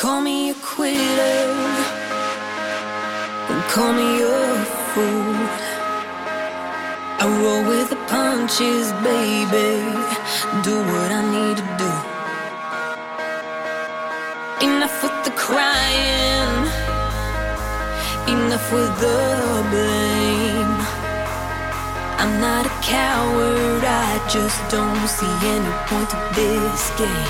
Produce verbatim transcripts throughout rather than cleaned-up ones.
Call me a quitter, then call me a fool. I roll with the punches, baby, do what I need to do. Enough with the crying, enough with the blame. I'm not a coward, I just don't see any point to this game.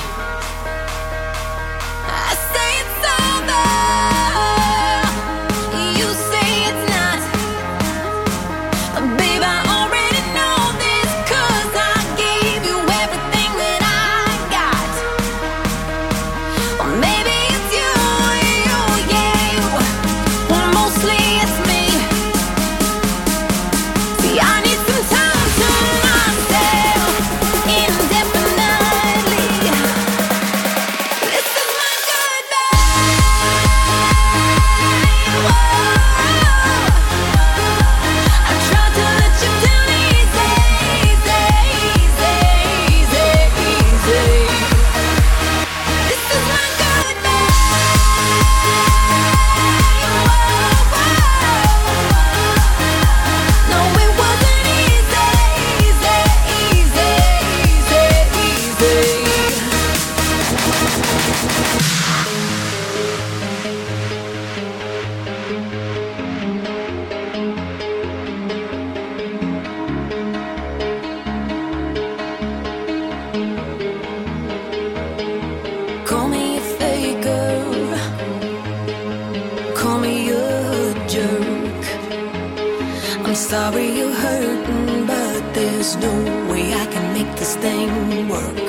Sorry you're hurting, but there's no way I can make this thing work.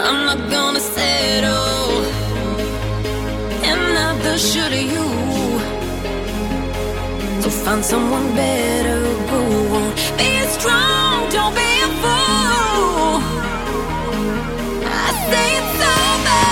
I'm not gonna settle, and not the should of you. So find someone better, go on. Be strong, don't be a fool. I say it's over.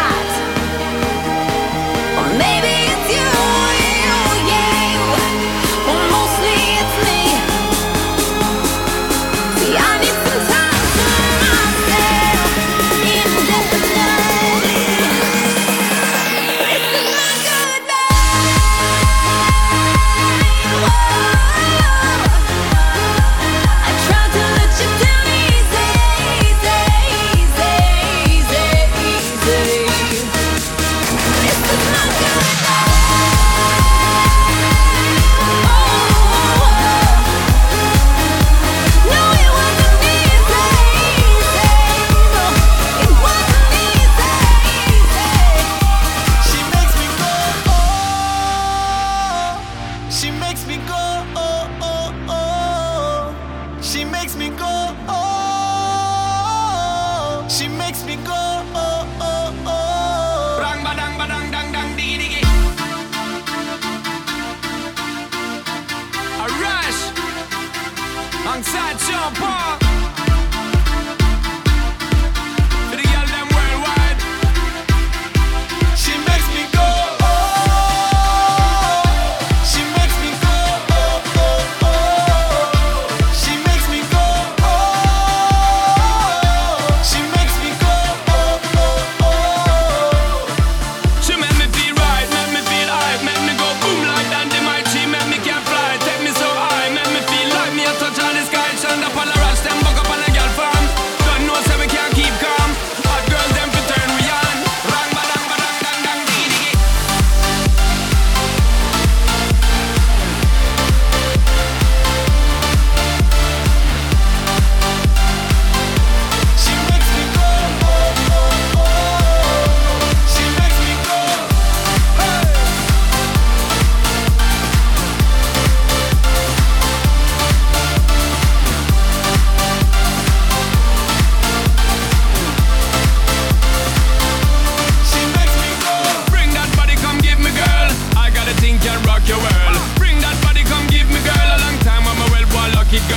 She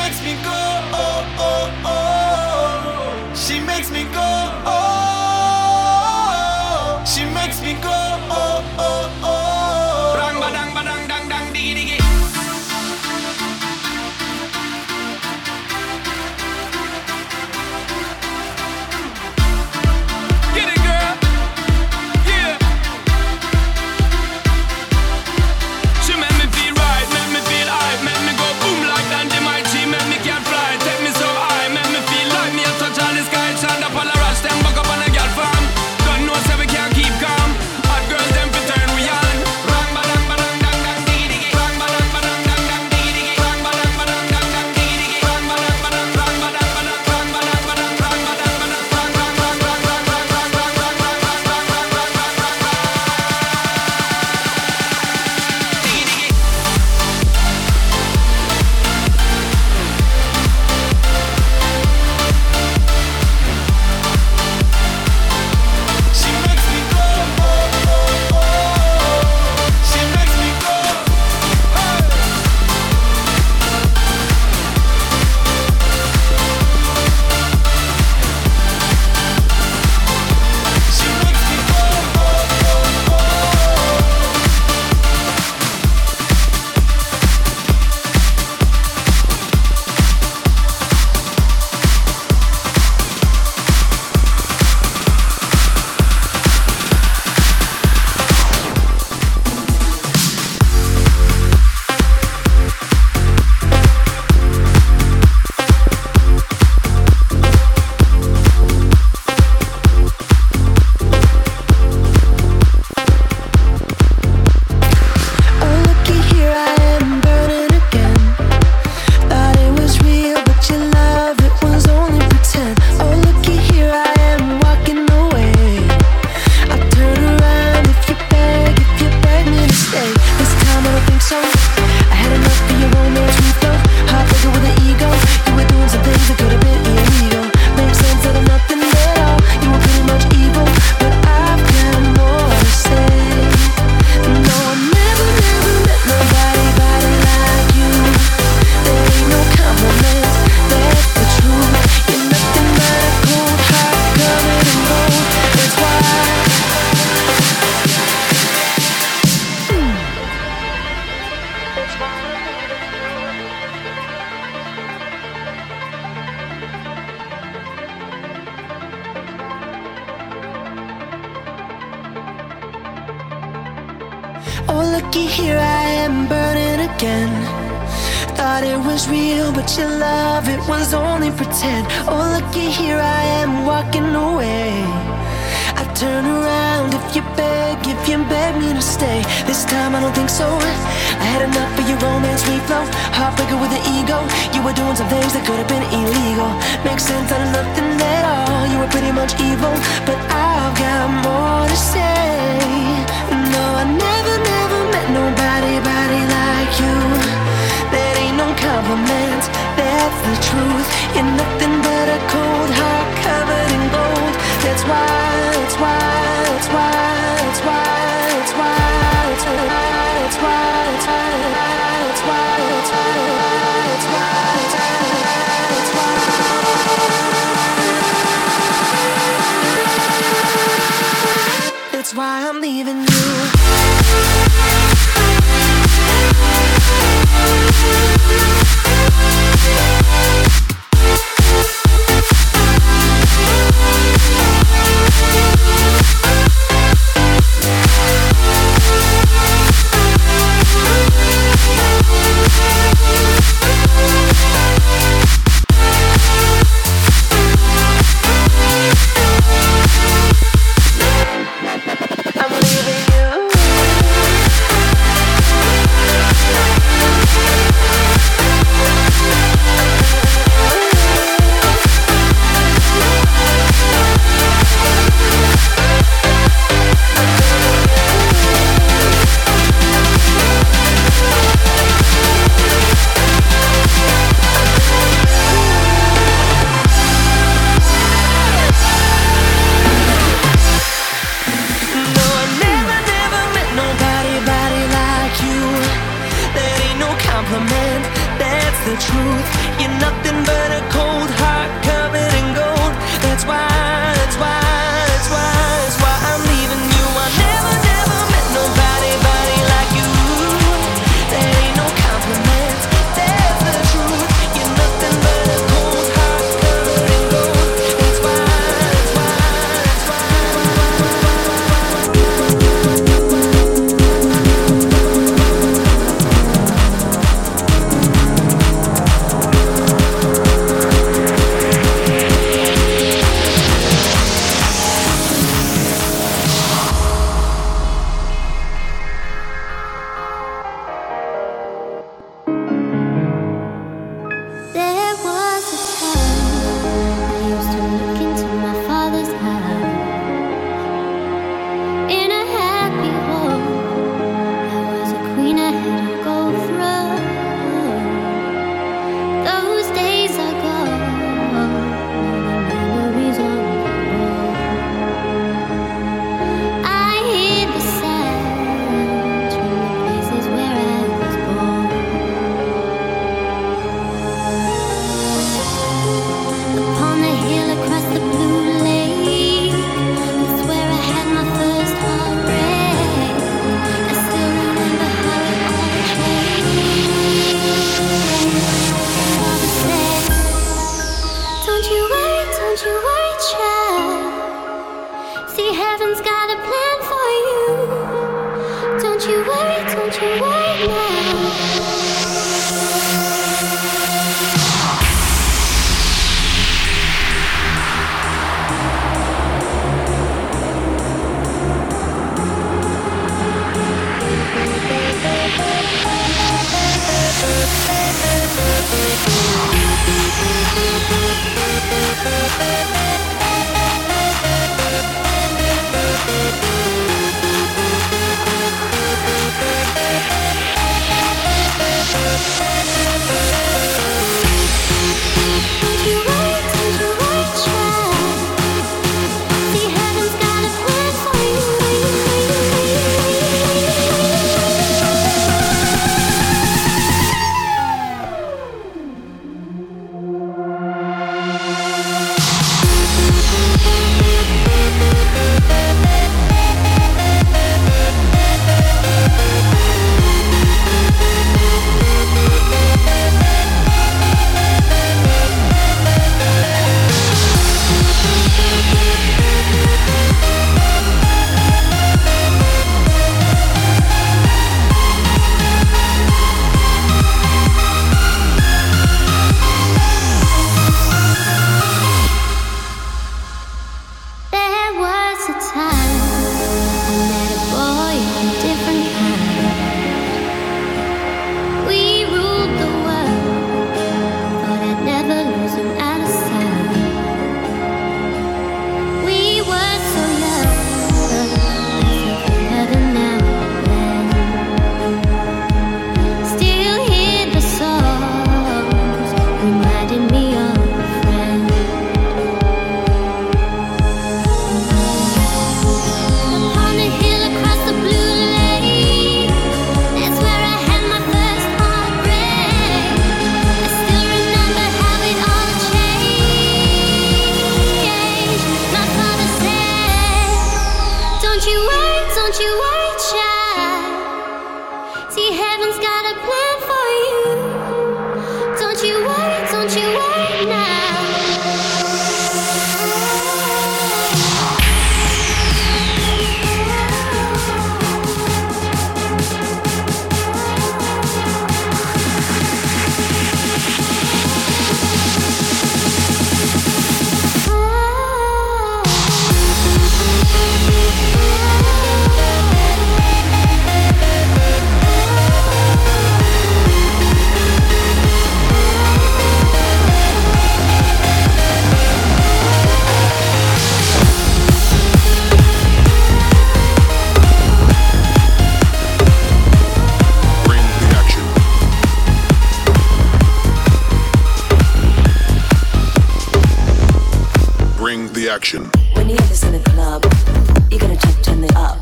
makes me go. Oh, looky here, I am burning again. Thought it was real, but your love, it was only pretend. Oh, looky here, I am walking away. I turn around if you beg, if you beg me to stay. This time I don't think so. I had enough of your romance, we flow. Heartbreaker with an ego. You were doing some things that could have been illegal. Makes sense out of nothing at all. You were pretty much evil, but I've got more to say. No, I never, never met nobody, body like you. That ain't no compliment, that's the truth. You're nothing but a cold heart covered in gold. That's why, that's why, that's why, that's why, that's why, that's why, that's why, that's why, that's why, that's why, that's why, that's why, that's why. That's why I'm leaving you. action. When you hear this in the club, you're gonna check, turn it up.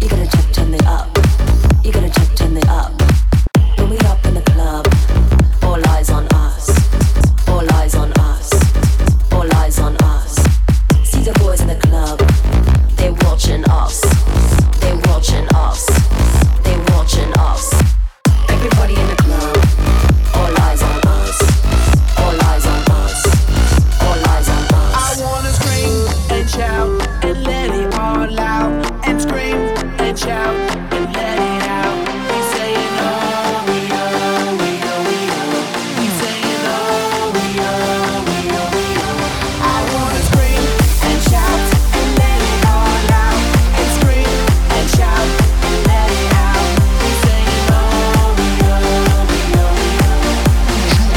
You're gonna check, turn it up. You're gonna check, turn it up. When we up in the club, all eyes on us. All eyes on us. All eyes on us. See the boys in the club, they're watching us. They're watching us. They're watching us. Everybody in the club, all eyes on us. All eyes on us. All eyes on us. I wanna scream and shout and let it all out. And scream and shout and let it out. We saying oh, we oh, we oh, we oh. We saying oh, we oh, we oh, we oh. I wanna scream and shout and let it all out. And scream and shout and let it out. We saying oh, we oh, we oh, we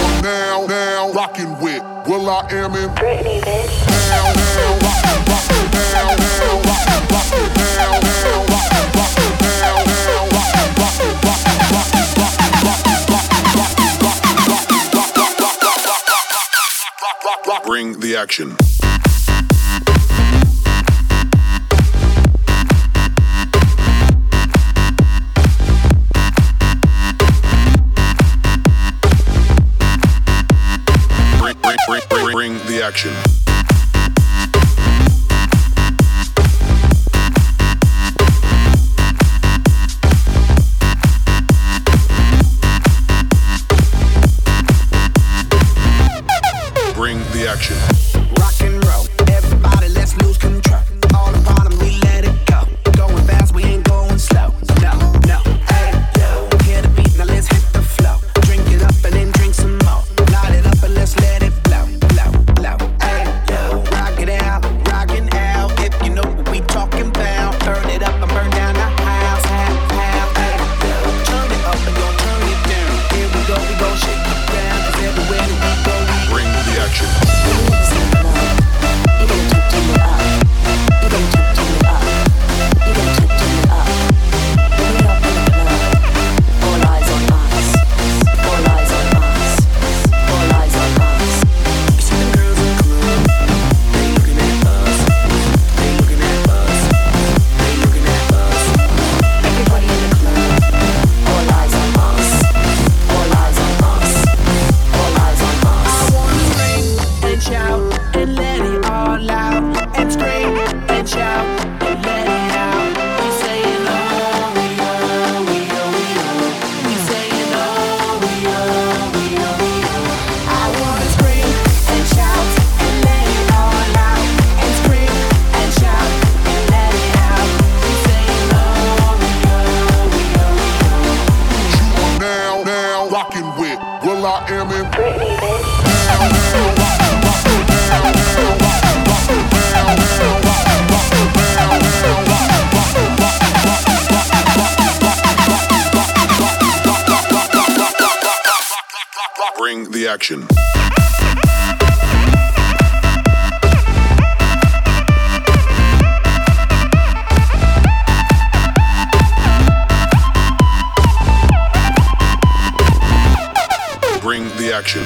oh. You are now, now rocking with Will I Am and Britney, bitch. Now, now, rockin', rockin', now, now, rockin', rockin', now, now, rockin', rockin', now, now, rockin', rockin', rockin', rockin', rockin', rockin', rockin', rockin', rockin', rockin', rockin'. Bring the action. Action. Bring the action. Rock and roll. Everybody, let's lose control. All the bottom, we let it go. Going fast, we ain't going slow. No, no, hey, yo. Hear the beat, now let's hit the flow. Drink it up and then drink some more. Light it up and let's let it blow. Bring the action. Bring the action.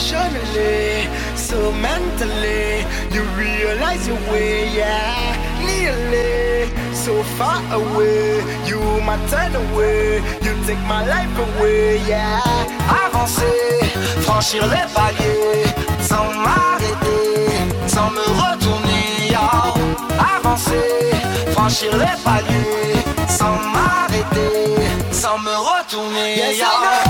emotionally, so mentally, you realize your way, yeah, nearly, so far away, you might turn away, you take my life away, yeah. Avancer, franchir les paliers, sans m'arrêter, sans me retourner, yeah. Avancer, franchir les paliers, sans m'arrêter, sans me retourner, yeah. Yes, I know.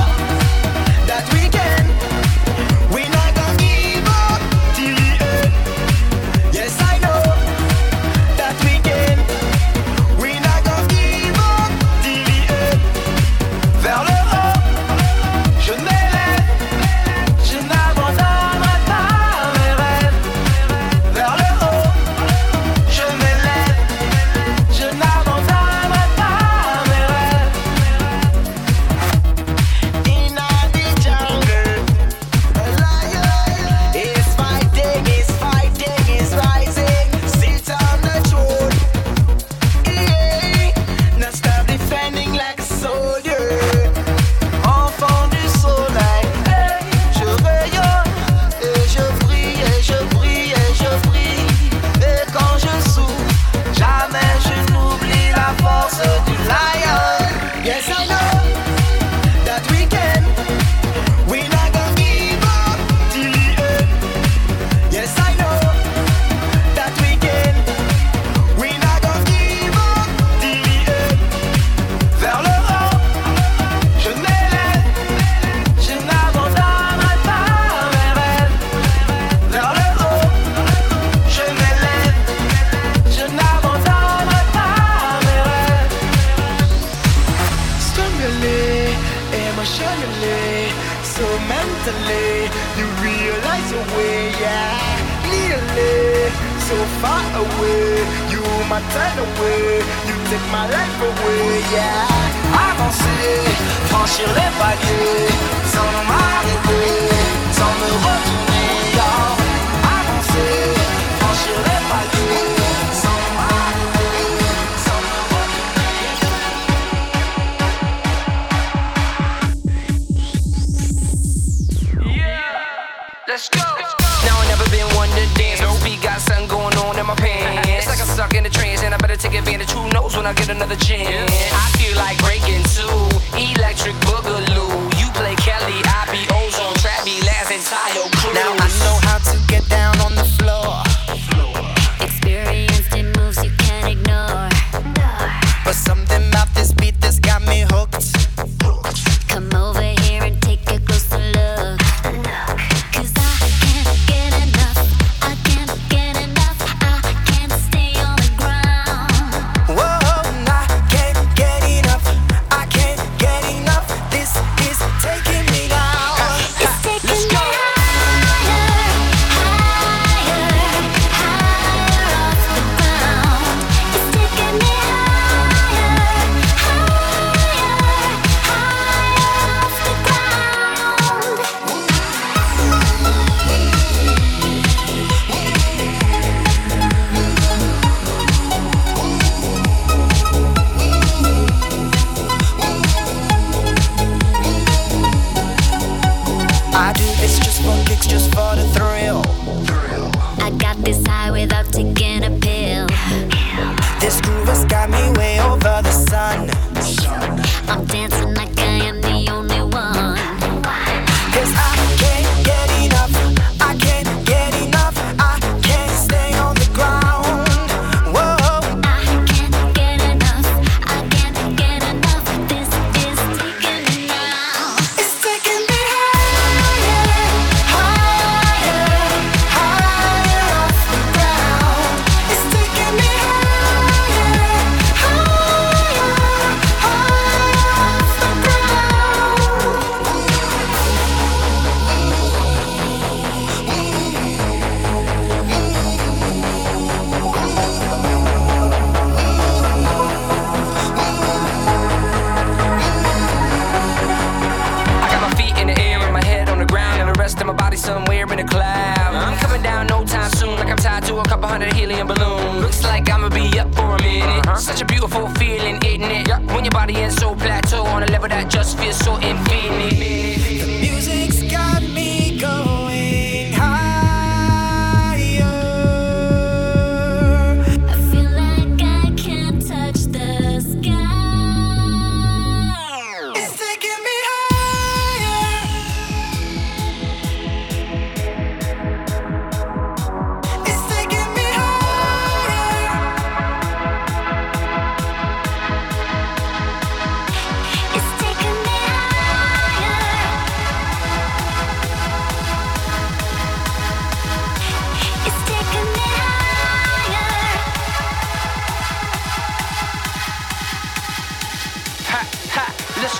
Just feel so infinite. The music's got me going.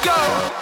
go.